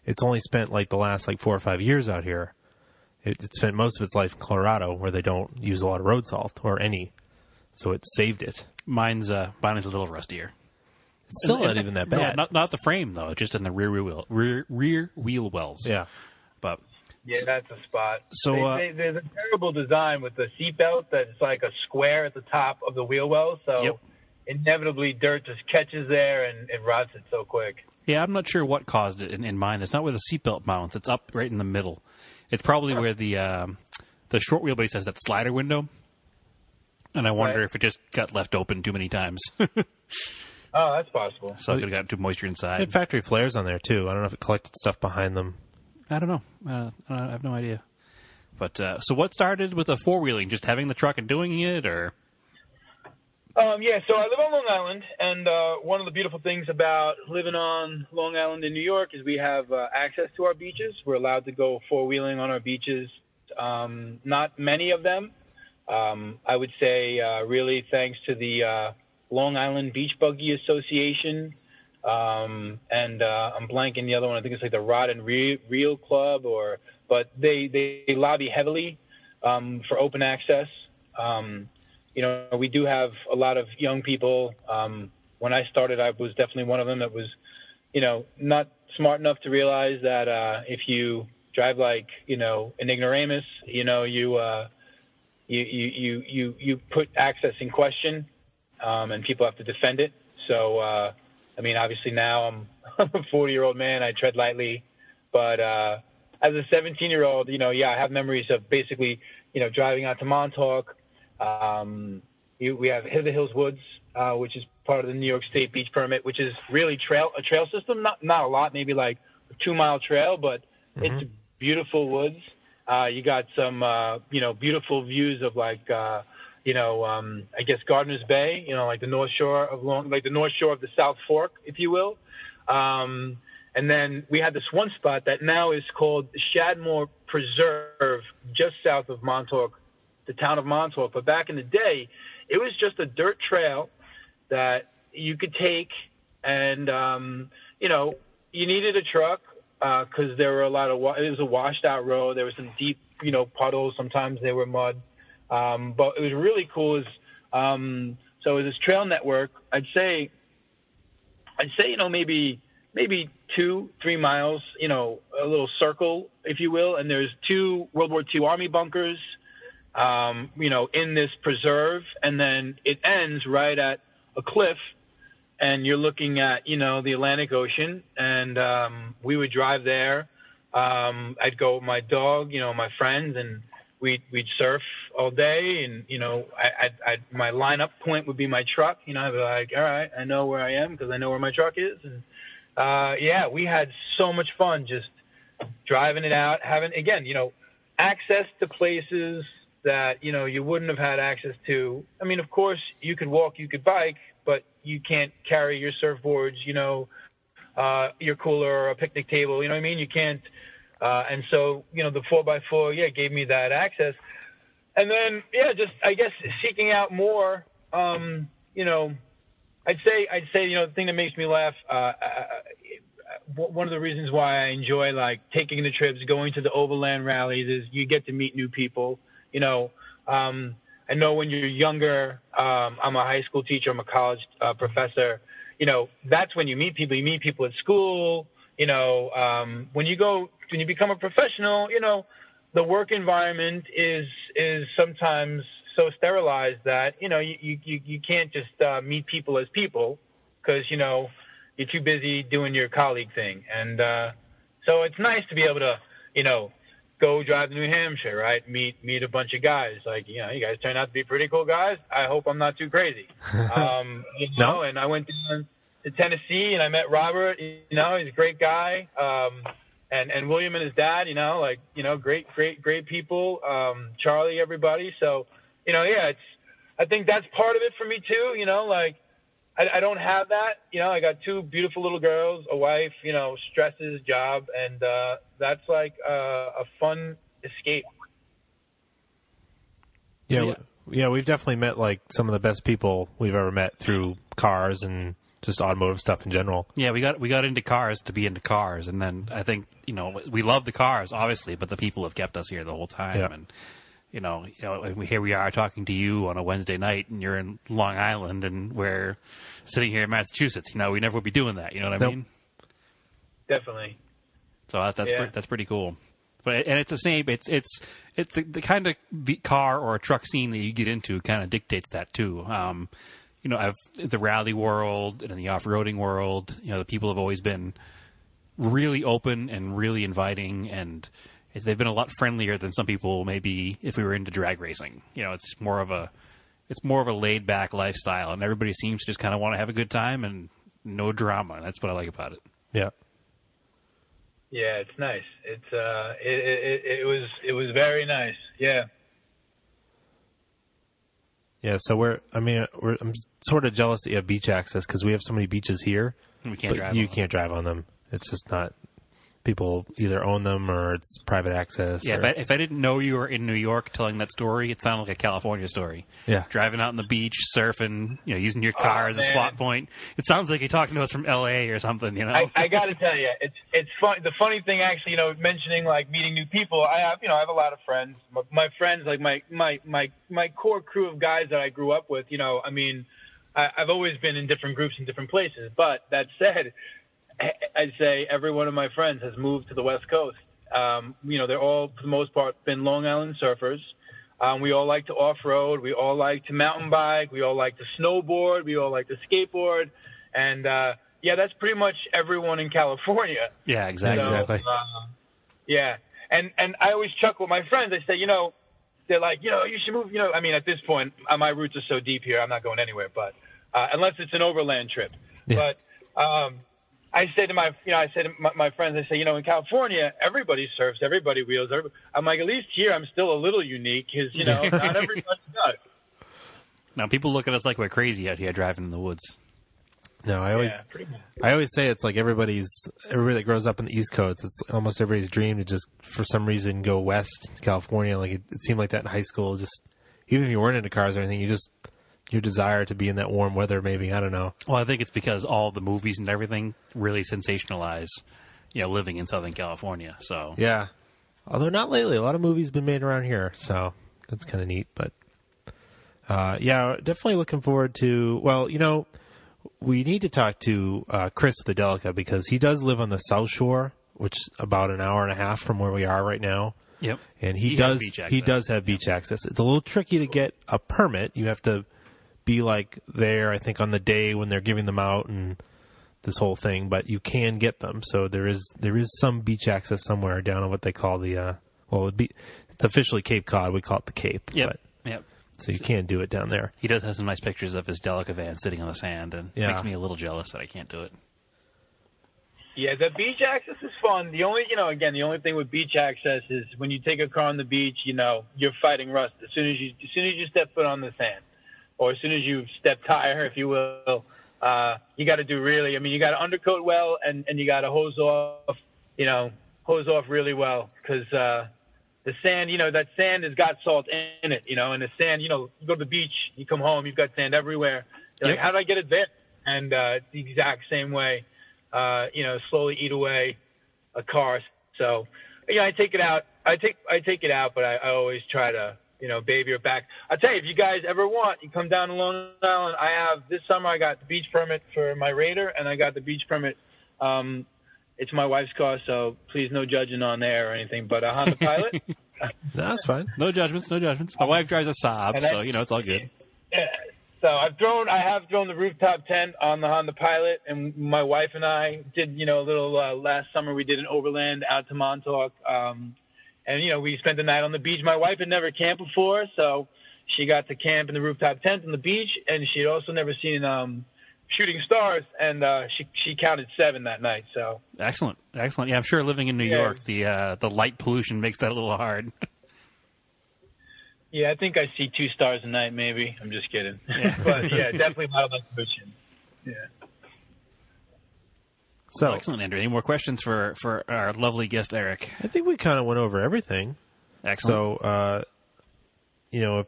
It's only spent like the last 4 or 5 years out here. It spent most of its life in Colorado, where they don't use a lot of road salt or any, so it saved it. Mine's a little rustier. It's still not even that bad. No, not the frame though, just in the rear wheel wells. Yeah, but yeah, that's a spot. So there's a terrible design with the seatbelt that's like a square at the top of the wheel well. So inevitably, dirt just catches there and it rots it so quick. Yeah, I'm not sure what caused it in mine. It's not where the seatbelt mounts. It's up right in the middle. It's probably where the short wheelbase has that slider window. And I wonder if it just got left open too many times. Oh, that's possible. So it got too moisture inside. They had factory flares on there, too. I don't know if it collected stuff behind them. I don't know. I have no idea. But so what started with the four-wheeling? Just having the truck and doing it, or...? So I live on Long Island, and one of the beautiful things about living on Long Island in New York is we have access to our beaches. We're allowed to go four-wheeling on our beaches, not many of them. I would say really thanks to the Long Island Beach Buggy Association, and I'm blanking the other one. I think it's like the Rod and Reel Club, but they lobby heavily for open access. We do have a lot of young people. When I started, I was definitely one of them that was, not smart enough to realize that if you drive like, an ignoramus, you put access in question, and people have to defend it. So, obviously now I'm a 40-year-old man. I tread lightly, but as a 17-year-old, I have memories of basically, driving out to Montauk. We have Hither Hills Woods, which is part of the New York State Beach Permit, which is really a trail system. Not a lot, maybe like a 2-mile trail, but it's beautiful woods. You got some, beautiful views of I guess Gardener's Bay, like the North Shore of the South Fork, if you will. And then we had this one spot that now is called Shadmore Preserve, just south of Montauk, the town of Montauk. But back in the day, it was just a dirt trail that you could take, and, you know, you needed a truck because there were a lot of it was a washed-out road. There were some deep, you know, puddles. Sometimes they were mud. But it was really cool. So it was this trail network. I'd say, you know, maybe 2-3 miles, you know, a little circle, if you will. And there's 2 World War II Army bunkers, you know, in this preserve. And then it ends right at a cliff, and you're looking at, you know, the Atlantic Ocean. And we would drive there. I'd go with my dog, you know, my friends, and we'd surf all day. And, you know, I'd my lineup point would be my truck. You know, I'd be like, all right, I know where I am because I know where my truck is. And, yeah, we had so much fun just driving it out, having, again, you know, access to places that, you know, you wouldn't have had access to. I mean, of course, you could walk, you could bike, but you can't carry your surfboards, you know, your cooler or a picnic table, you know what I mean? You can't. And so, you know, the 4x4, yeah, gave me that access. And then, yeah, just, I guess, seeking out more, you know, I'd say, you know, the thing that makes me laugh, one of the reasons why I enjoy, like, taking the trips, going to the overland rallies is you get to meet new people. You know, I know when you're younger, I'm a high school teacher, I'm a college professor. You know, that's when you meet people. You meet people at school. You know, when you become a professional, you know, the work environment is sometimes so sterilized that, you know, you can't just meet people as people because, you know, you're too busy doing your colleague thing. And so it's nice to be able to, you know, go drive to New Hampshire, right? Meet a bunch of guys. Like, you know, you guys turned out to be pretty cool guys. I hope I'm not too crazy. You know, and I went down to Tennessee and I met Robert. You know, he's a great guy. And William and his dad, you know, like, you know, great people. Charlie, everybody. So, you know, yeah, I think that's part of it for me too. You know, like, I don't have that. You know, I got 2 beautiful little girls, a wife, you know, stresses, job, and that's like a fun escape. Yeah, we've definitely met like some of the best people we've ever met through cars and just automotive stuff in general. Yeah, we got into cars to be into cars, and then I think, you know, we love the cars obviously, but the people have kept us here the whole time. Yeah. And You know, here we are talking to you on a Wednesday night, and you're in Long Island, and we're sitting here in Massachusetts. You know, we never would be doing that. You know what I mean? Definitely. So that's pretty cool. But and it's the same. It's the kind of car or truck scene that you get into kind of dictates that too. You know, the rally world and in the off-roading world, you know, the people have always been really open and really inviting, and they've been a lot friendlier than some people maybe if we were into drag racing. You know, it's more of a laid back lifestyle, and everybody seems to just kind of want to have a good time and no drama. And that's what I like about it. Yeah. Yeah, it's nice. It's it was very nice. Yeah. Yeah. So I'm sort of jealous that you have beach access because we have so many beaches here. We can't drive. You can't drive on them. It's just not. People either own them or it's private access. Yeah, if I didn't know you were in New York telling that story, it sounded like a California story. Yeah. Driving out on the beach, surfing, you know, using your car as a spot point. It sounds like you're talking to us from L.A. or something, you know? I got to tell you, it's fun. The funny thing, actually, you know, mentioning, like, meeting new people, I have a lot of friends. My friends, like, my core crew of guys that I grew up with, you know, I mean, I've always been in different groups in different places. But that said, I'd say every one of my friends has moved to the West Coast. You know, they're all, for the most part, been Long Island surfers. We all like to off-road. We all like to mountain bike. We all like to snowboard. We all like to skateboard. And, yeah, that's pretty much everyone in California. Yeah, exactly. So, yeah. And I always chuckle with my friends. I say, you know, they're like, you know, you should move. You know, I mean, at this point, my roots are so deep here, I'm not going anywhere. But unless it's an overland trip. Yeah. But I say to my friends, I say, you know, in California, everybody surfs, everybody wheels. I'm like, at least here, I'm still a little unique because, you know, not everybody does. Now people look at us like we're crazy out here driving in the woods. No, I always say it's like everybody that grows up in the East Coast, it's almost everybody's dream to just, for some reason, go west to California. Like it seemed like that in high school. Just even if you weren't into cars or anything, you just your desire to be in that warm weather. Maybe, I don't know. Well, I think it's because all the movies and everything really sensationalize, you know, living in Southern California. So yeah, although not lately. A lot of movies have been made around here, so that's kind of neat. But yeah, definitely looking forward to. Well, you know. We need to talk to Chris with the Delica because he does live on the South Shore, which is about an hour and a half from where we are right now. Yep. And he does have beach access. It's a little tricky to get a permit. You have to be like there, I think, on the day when they're giving them out and this whole thing, but you can get them. So there is some beach access somewhere down on what they call the it's officially Cape Cod. We call it the Cape. Yep. But, yep. So you can do it down there. He does have some nice pictures of his Delica van sitting on the sand, and it makes me a little jealous that I can't do it. Yeah, the beach access is fun. The only thing with beach access is when you take a car on the beach, you know, you're fighting rust as soon as you step foot on the sand, or as soon as you step tire, if you will. You got to do really. I mean, you got to undercoat well, and you got to hose off really well, because. The sand, you know, that sand has got salt in it, you know, and the sand, you know, you go to the beach, you come home, you've got sand everywhere. You're like, how did I get it there? And it's the exact same way, you know, slowly eat away a car. So, you know, I take it out, but I always try to, you know, baby it back. I'll tell you, if you guys ever want, you come down to Long Island. I have, this summer, I got the beach permit for my Raider, and I got the beach permit, it's my wife's car, so please no judging on there or anything. But a Honda Pilot. No, that's fine. No judgments. My wife drives a Saab, so, you know, it's all good. Yeah. So I have thrown the rooftop tent on the Honda Pilot, and my wife and I did, you know, a little last summer we did an overland out to Montauk. And, you know, we spent the night on the beach. My wife had never camped before, so she got to camp in the rooftop tent on the beach, and she had also never seen shooting stars, and she counted 7 that night. So excellent. Yeah, I'm sure living in New York, the light pollution makes that a little hard. Yeah, I think I see 2 stars a night, maybe. I'm just kidding. Yeah. But yeah, definitely a lot of light pollution. Yeah. So well, excellent, Andrew. Any more questions for our lovely guest, Eric? I think we kind of went over everything. Excellent. So you know,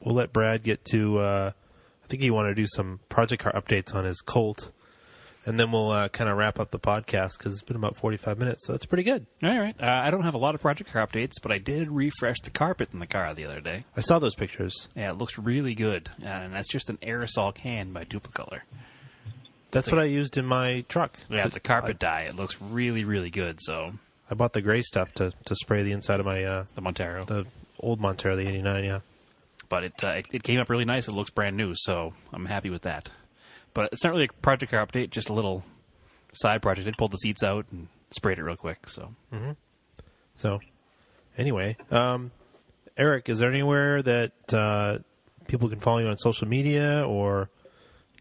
we'll let Brad get to. I think he wanted to do some project car updates on his Colt, and then we'll kind of wrap up the podcast because it's been about 45 minutes, so that's pretty good. All right. I don't have a lot of project car updates, but I did refresh the carpet in the car the other day. I saw those pictures. Yeah, it looks really good, and that's just an aerosol can by Duplicolor. That's what I used in my truck. Yeah, it's a carpet dye. It looks really, really good. So I bought the gray stuff to spray the inside of my the Montero, the old Montero, the 89, yeah. But it came up really nice. It looks brand new, so I'm happy with that. But it's not really a project car update, just a little side project. I pulled the seats out and sprayed it real quick. So, So anyway, Eric, is there anywhere that people can follow you on social media, or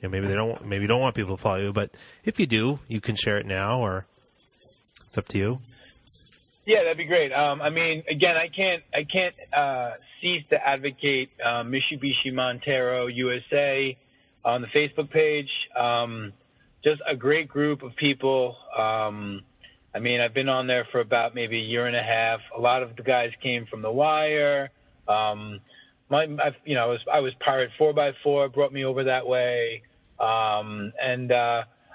you know, maybe you don't want people to follow you, but if you do, you can share it now, or it's up to you. Yeah, that'd be great. I mean, again, I can't cease to advocate Mitsubishi Montero USA on the Facebook page. Just a great group of people. I mean, I've been on there for about maybe a year and a half. A lot of the guys came from The Wire. I was Pirate 4x4, brought me over that way, and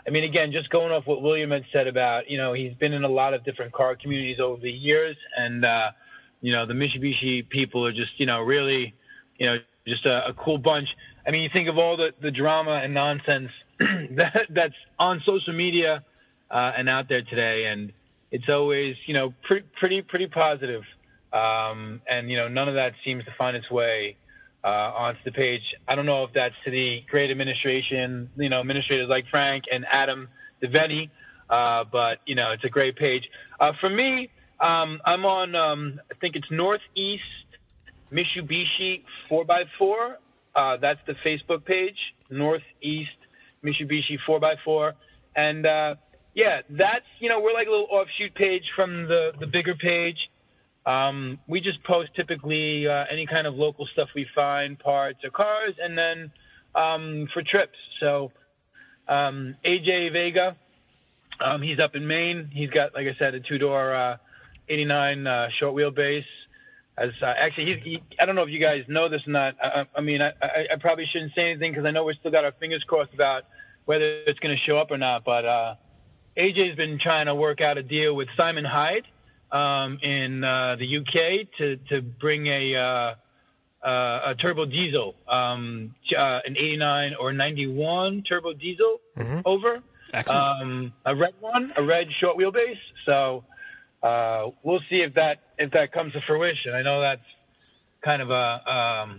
I mean, again, just going off what William had said about, you know, he's been in a lot of different car communities over the years, and, you know, the Mitsubishi people are just, you know, really, you know, just a cool bunch. I mean, you think of all the drama and nonsense that's on social media and out there today, and it's always, you know, pretty positive. And, you know, none of that seems to find its way onto the page. I don't know if that's to the great administration, you know, administrators like Frank and Adam DeVenny, but, you know, it's a great page. For me, I'm on, I think it's Northeast Mitsubishi 4x4. That's the Facebook page, Northeast Mitsubishi 4x4. And, yeah, that's, you know, we're like a little offshoot page from the bigger page. We just post typically any kind of local stuff we find, parts or cars, and then for trips. So AJ Vega. He's up in Maine. He's got, like I said, a two-door 89 short wheelbase. As actually, I don't know if you guys know this or not. I mean, I probably shouldn't say anything because I know we've still got our fingers crossed about whether it's going to show up or not. But AJ's been trying to work out a deal with Simon Hyde in the UK to bring a turbo diesel, an 89 or 91 turbo diesel over. Excellent. A red one, a red short wheelbase. So we'll see if that comes to fruition. I know that's kind of a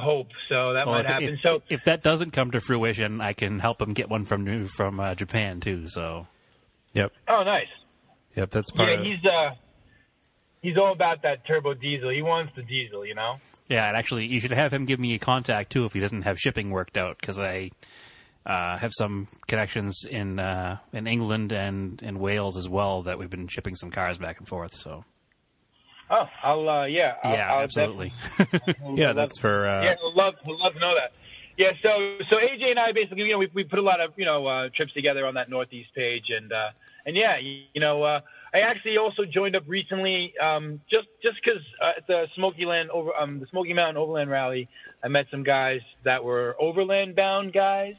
hope. So that might happen. So if that doesn't come to fruition, I can help him get one from Japan too. So. Yep. Oh, nice. Yep, that's part of it. Yeah, he's all about that turbo diesel. He wants the diesel, you know. Yeah, and actually, you should have him give me a contact too if he doesn't have shipping worked out, because I have some connections in England and in Wales as well that we've been shipping some cars back and forth. So, I'll absolutely. Yeah, that's for. Yeah, we'll love to know that. Yeah, so AJ and I basically, you know, we put a lot of trips together on that Northeast page, and I actually also joined up recently, just because at the Smoky Mountain Overland Rally, I met some guys that were Overland Bound guys.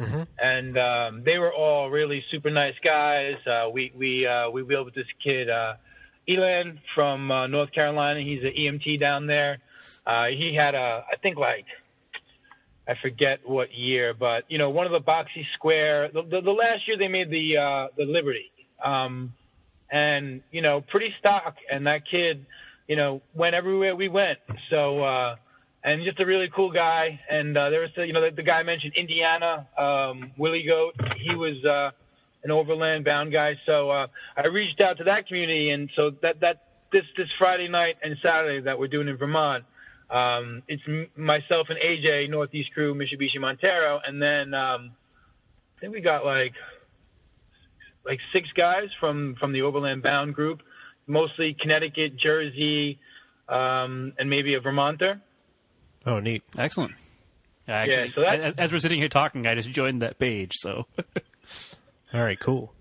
Mm-hmm. And they were all really super nice guys. We wheeled with this kid, Elan from North Carolina. He's an EMT down there. He had I forget what year, but you know, one of the boxy square. The last year they made the Liberty, and you know, pretty stock. And that kid, you know, went everywhere we went. So. And just a really cool guy. And there was, the guy mentioned Indiana, Willie Goat. He was an Overland Bound guy. So I reached out to that community. And so this Friday night and Saturday that we're doing in Vermont, it's myself and AJ, Northeast crew, Mitsubishi Montero. And then I think we got like six guys from the Overland Bound group, mostly Connecticut, Jersey, and maybe a Vermonter. Oh, neat. Excellent. Actually, yeah, so as we're sitting here talking, I just joined that page, so. All right, cool.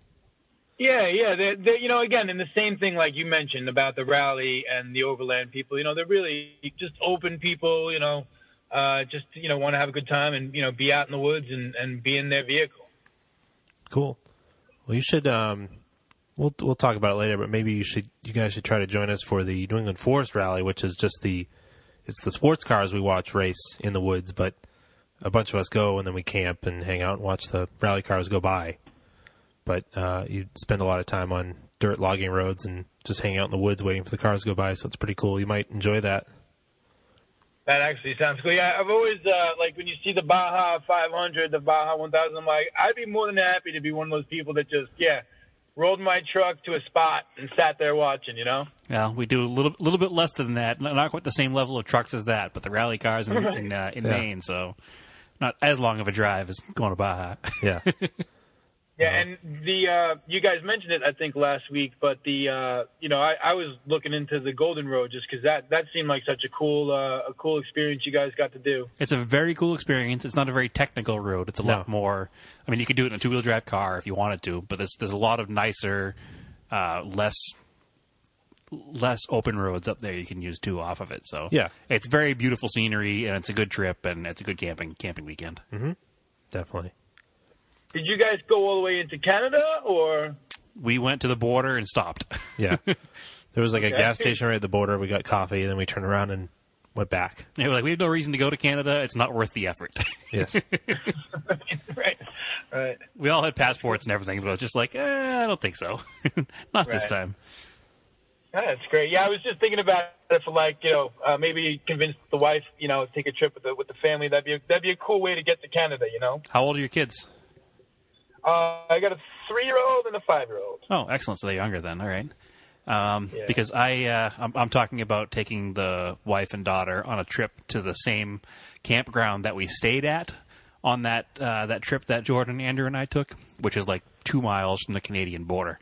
Yeah. They're, you know, again, and the same thing like you mentioned about the rally and the Overland people, you know, they're really just open people, you know, just, you know, want to have a good time and, you know, be out in the woods and be in their vehicle. Cool. Well, you should, we'll talk about it later, but maybe you guys should try to join us for the New England Forest Rally, which is just it's the sports cars we watch race in the woods, but a bunch of us go and then we camp and hang out and watch the rally cars go by. But you spend a lot of time on dirt logging roads and just hang out in the woods waiting for the cars to go by, so it's pretty cool. You might enjoy that. That actually sounds cool. Yeah, I've always, like when you see the Baja 500, the Baja 1000, I'm like, I'd be more than happy to be one of those people that just, rolled my truck to a spot and sat there watching, you know? Yeah, we do a little bit less than that. Not quite the same level of trucks as that, but the rally cars in Maine, so not as long of a drive as going to Baja. Yeah. And the you guys mentioned it, I think, last week, but I was looking into the Golden Road just because that seemed like such a cool experience you guys got to do. It's a very cool experience. It's not a very technical road. It's a lot more. I mean, you could do it in a two-wheel drive car if you wanted to, but there's a lot of nicer, less open roads up there you can use too off of it. So yeah, it's very beautiful scenery, and it's a good trip, and it's a good camping weekend. Mm-hmm. Definitely. Did you guys go all the way into Canada, or? We went to the border and stopped. Yeah. There was a gas station right at the border. We got coffee, and then we turned around and went back. Yeah, we have no reason to go to Canada. It's not worth the effort. Yes. Right. We all had passports and everything, but it was just like, I don't think so. Not this time. That's great. Yeah, I was just thinking about it for maybe convince the wife, you know, take a trip with the family. That'd be a cool way to get to Canada, you know? How old are your kids? I got a 3-year-old and a 5-year-old. Oh, excellent. So they're younger then. All right. Because I'm talking about taking the wife and daughter on a trip to the same campground that we stayed at on that trip that Jordan, Andrew, and I took, which is like 2 miles from the Canadian border.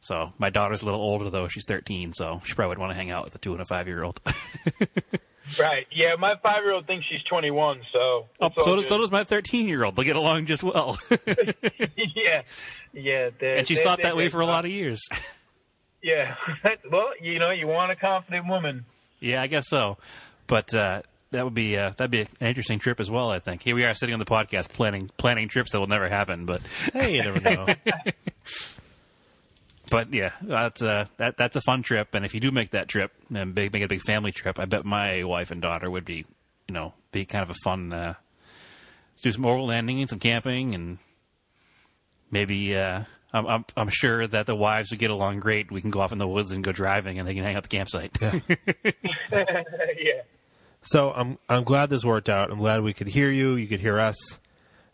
So my daughter's a little older, though. She's 13, so she probably would want to hang out with a 2- and a 5-year-old. Right. Yeah, my 5-year-old thinks she's 21, so. Oh, so does my 13-year-old. They'll get along just well. Yeah. Yeah. And she's thought that way for a lot of years. Yeah. Well, you know, you want a confident woman. Yeah, I guess so. But that'd be an interesting trip as well, I think. Here we are sitting on the podcast planning trips that will never happen, but hey, you never know. But yeah, that's a fun trip, and if you do make that trip and make a big family trip, I bet my wife and daughter would be, you know, be kind of a fun. Do some overlanding and some camping, and maybe I'm sure that the wives would get along great. We can go off in the woods and go driving, and they can hang out at the campsite. Yeah. Yeah. So I'm glad this worked out. I'm glad we could hear you. You could hear us.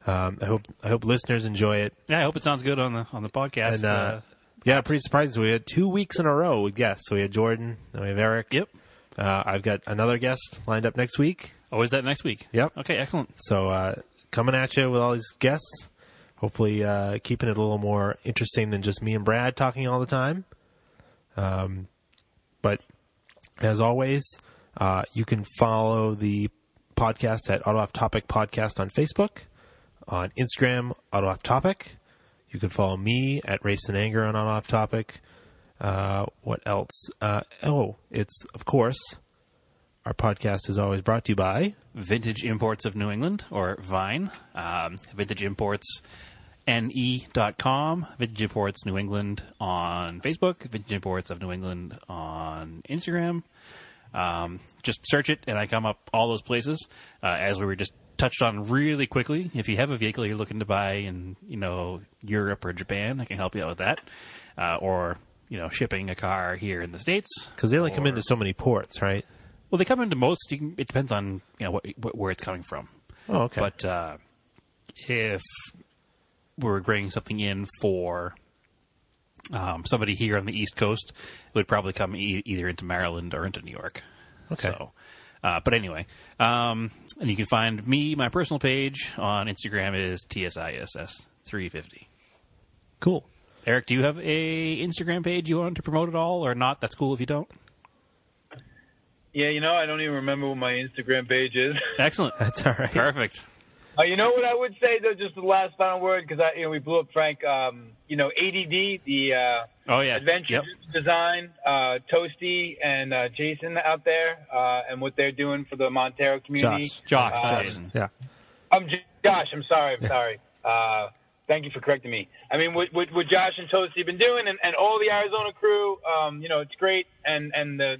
I hope listeners enjoy it. Yeah, I hope it sounds good on the podcast. And, yeah, pretty surprising. We had 2 weeks in a row with guests. So we had Jordan, and we have Eric. Yep. I've got another guest lined up next week. Oh, is that next week? Yep. Okay, excellent. So coming at you with all these guests, hopefully keeping it a little more interesting than just me and Brad talking all the time. But as always, you can follow the podcast at Auto Off Topic Podcast on Facebook, on Instagram, Auto Off Topic. You can follow me at Race and Anger on Off Topic. What else? It's, of course, our podcast is always brought to you by Vintage Imports of New England, or Vine. Vintage Imports ne.com, Vintage Imports New England on Facebook, Vintage Imports of New England on Instagram. Just search it, and I come up all those places. As we were just touched on really quickly, if you have a vehicle you're looking to buy in, you know, Europe or Japan, I can help you out with that. Or, you know, shipping a car here in the States. Because they only come into so many ports, right? Well, they come into most. It depends on, you know, where it's coming from. Oh, okay. But if we're bringing something in for somebody here on the East Coast, it would probably come either into Maryland or into New York. Okay. So, but anyway, and you can find me, my personal page on Instagram is TSISS350. Cool. Eric, do you have a Instagram page you want to promote at all or not? That's cool if you don't. Yeah, you know, I don't even remember what my Instagram page is. Excellent. That's all right. Perfect. You know what I would say, though, just the last final word, because we blew up Frank, you know, ADD, the Adventure Design, Toasty, and Jason out there, and what they're doing for the Montero community. Josh, Jason. Yeah. I'm Josh. I'm sorry. Thank you for correcting me. I mean, what Josh and Toasty have been doing, and all the Arizona crew, you know, it's great, and the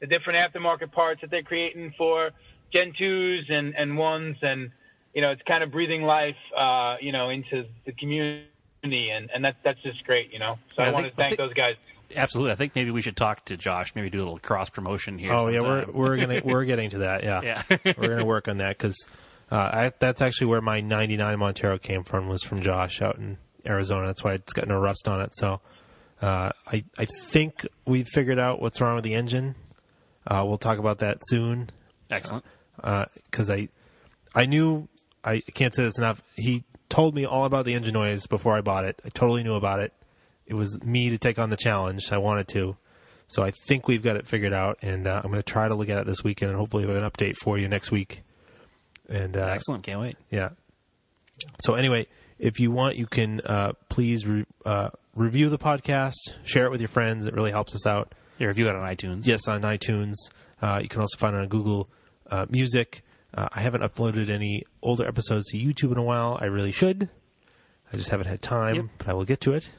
different aftermarket parts that they're creating for Gen 2s and 1s, and, you know, it's kind of breathing life, you know, into the community, and that's just great, you know. So I want to thank those guys. Absolutely. I think maybe we should talk to Josh, maybe do a little cross-promotion here. Oh, sometime. Yeah, we're getting to that, yeah. We're going to work on that, because that's actually where my 99 Montero came from, was from Josh out in Arizona. That's why it's got no rust on it. So I think we've figured out what's wrong with the engine. We'll talk about that soon. Excellent. Because I knew, I can't say this enough, he told me all about the engine noise before I bought it. I totally knew about it. It was me to take on the challenge. I wanted to. So I think we've got it figured out, and I'm going to try to look at it this weekend, and hopefully we'll have an update for you next week. And excellent. Can't wait. Yeah. So anyway, if you want, you can please review the podcast, share it with your friends. It really helps us out. Yeah, review it on iTunes. Yes, on iTunes. You can also find it on Google Music. I haven't uploaded any older episodes to YouTube in a while. I really should. I just haven't had time, but I will get to it.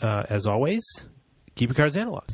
As always, keep your cars analog.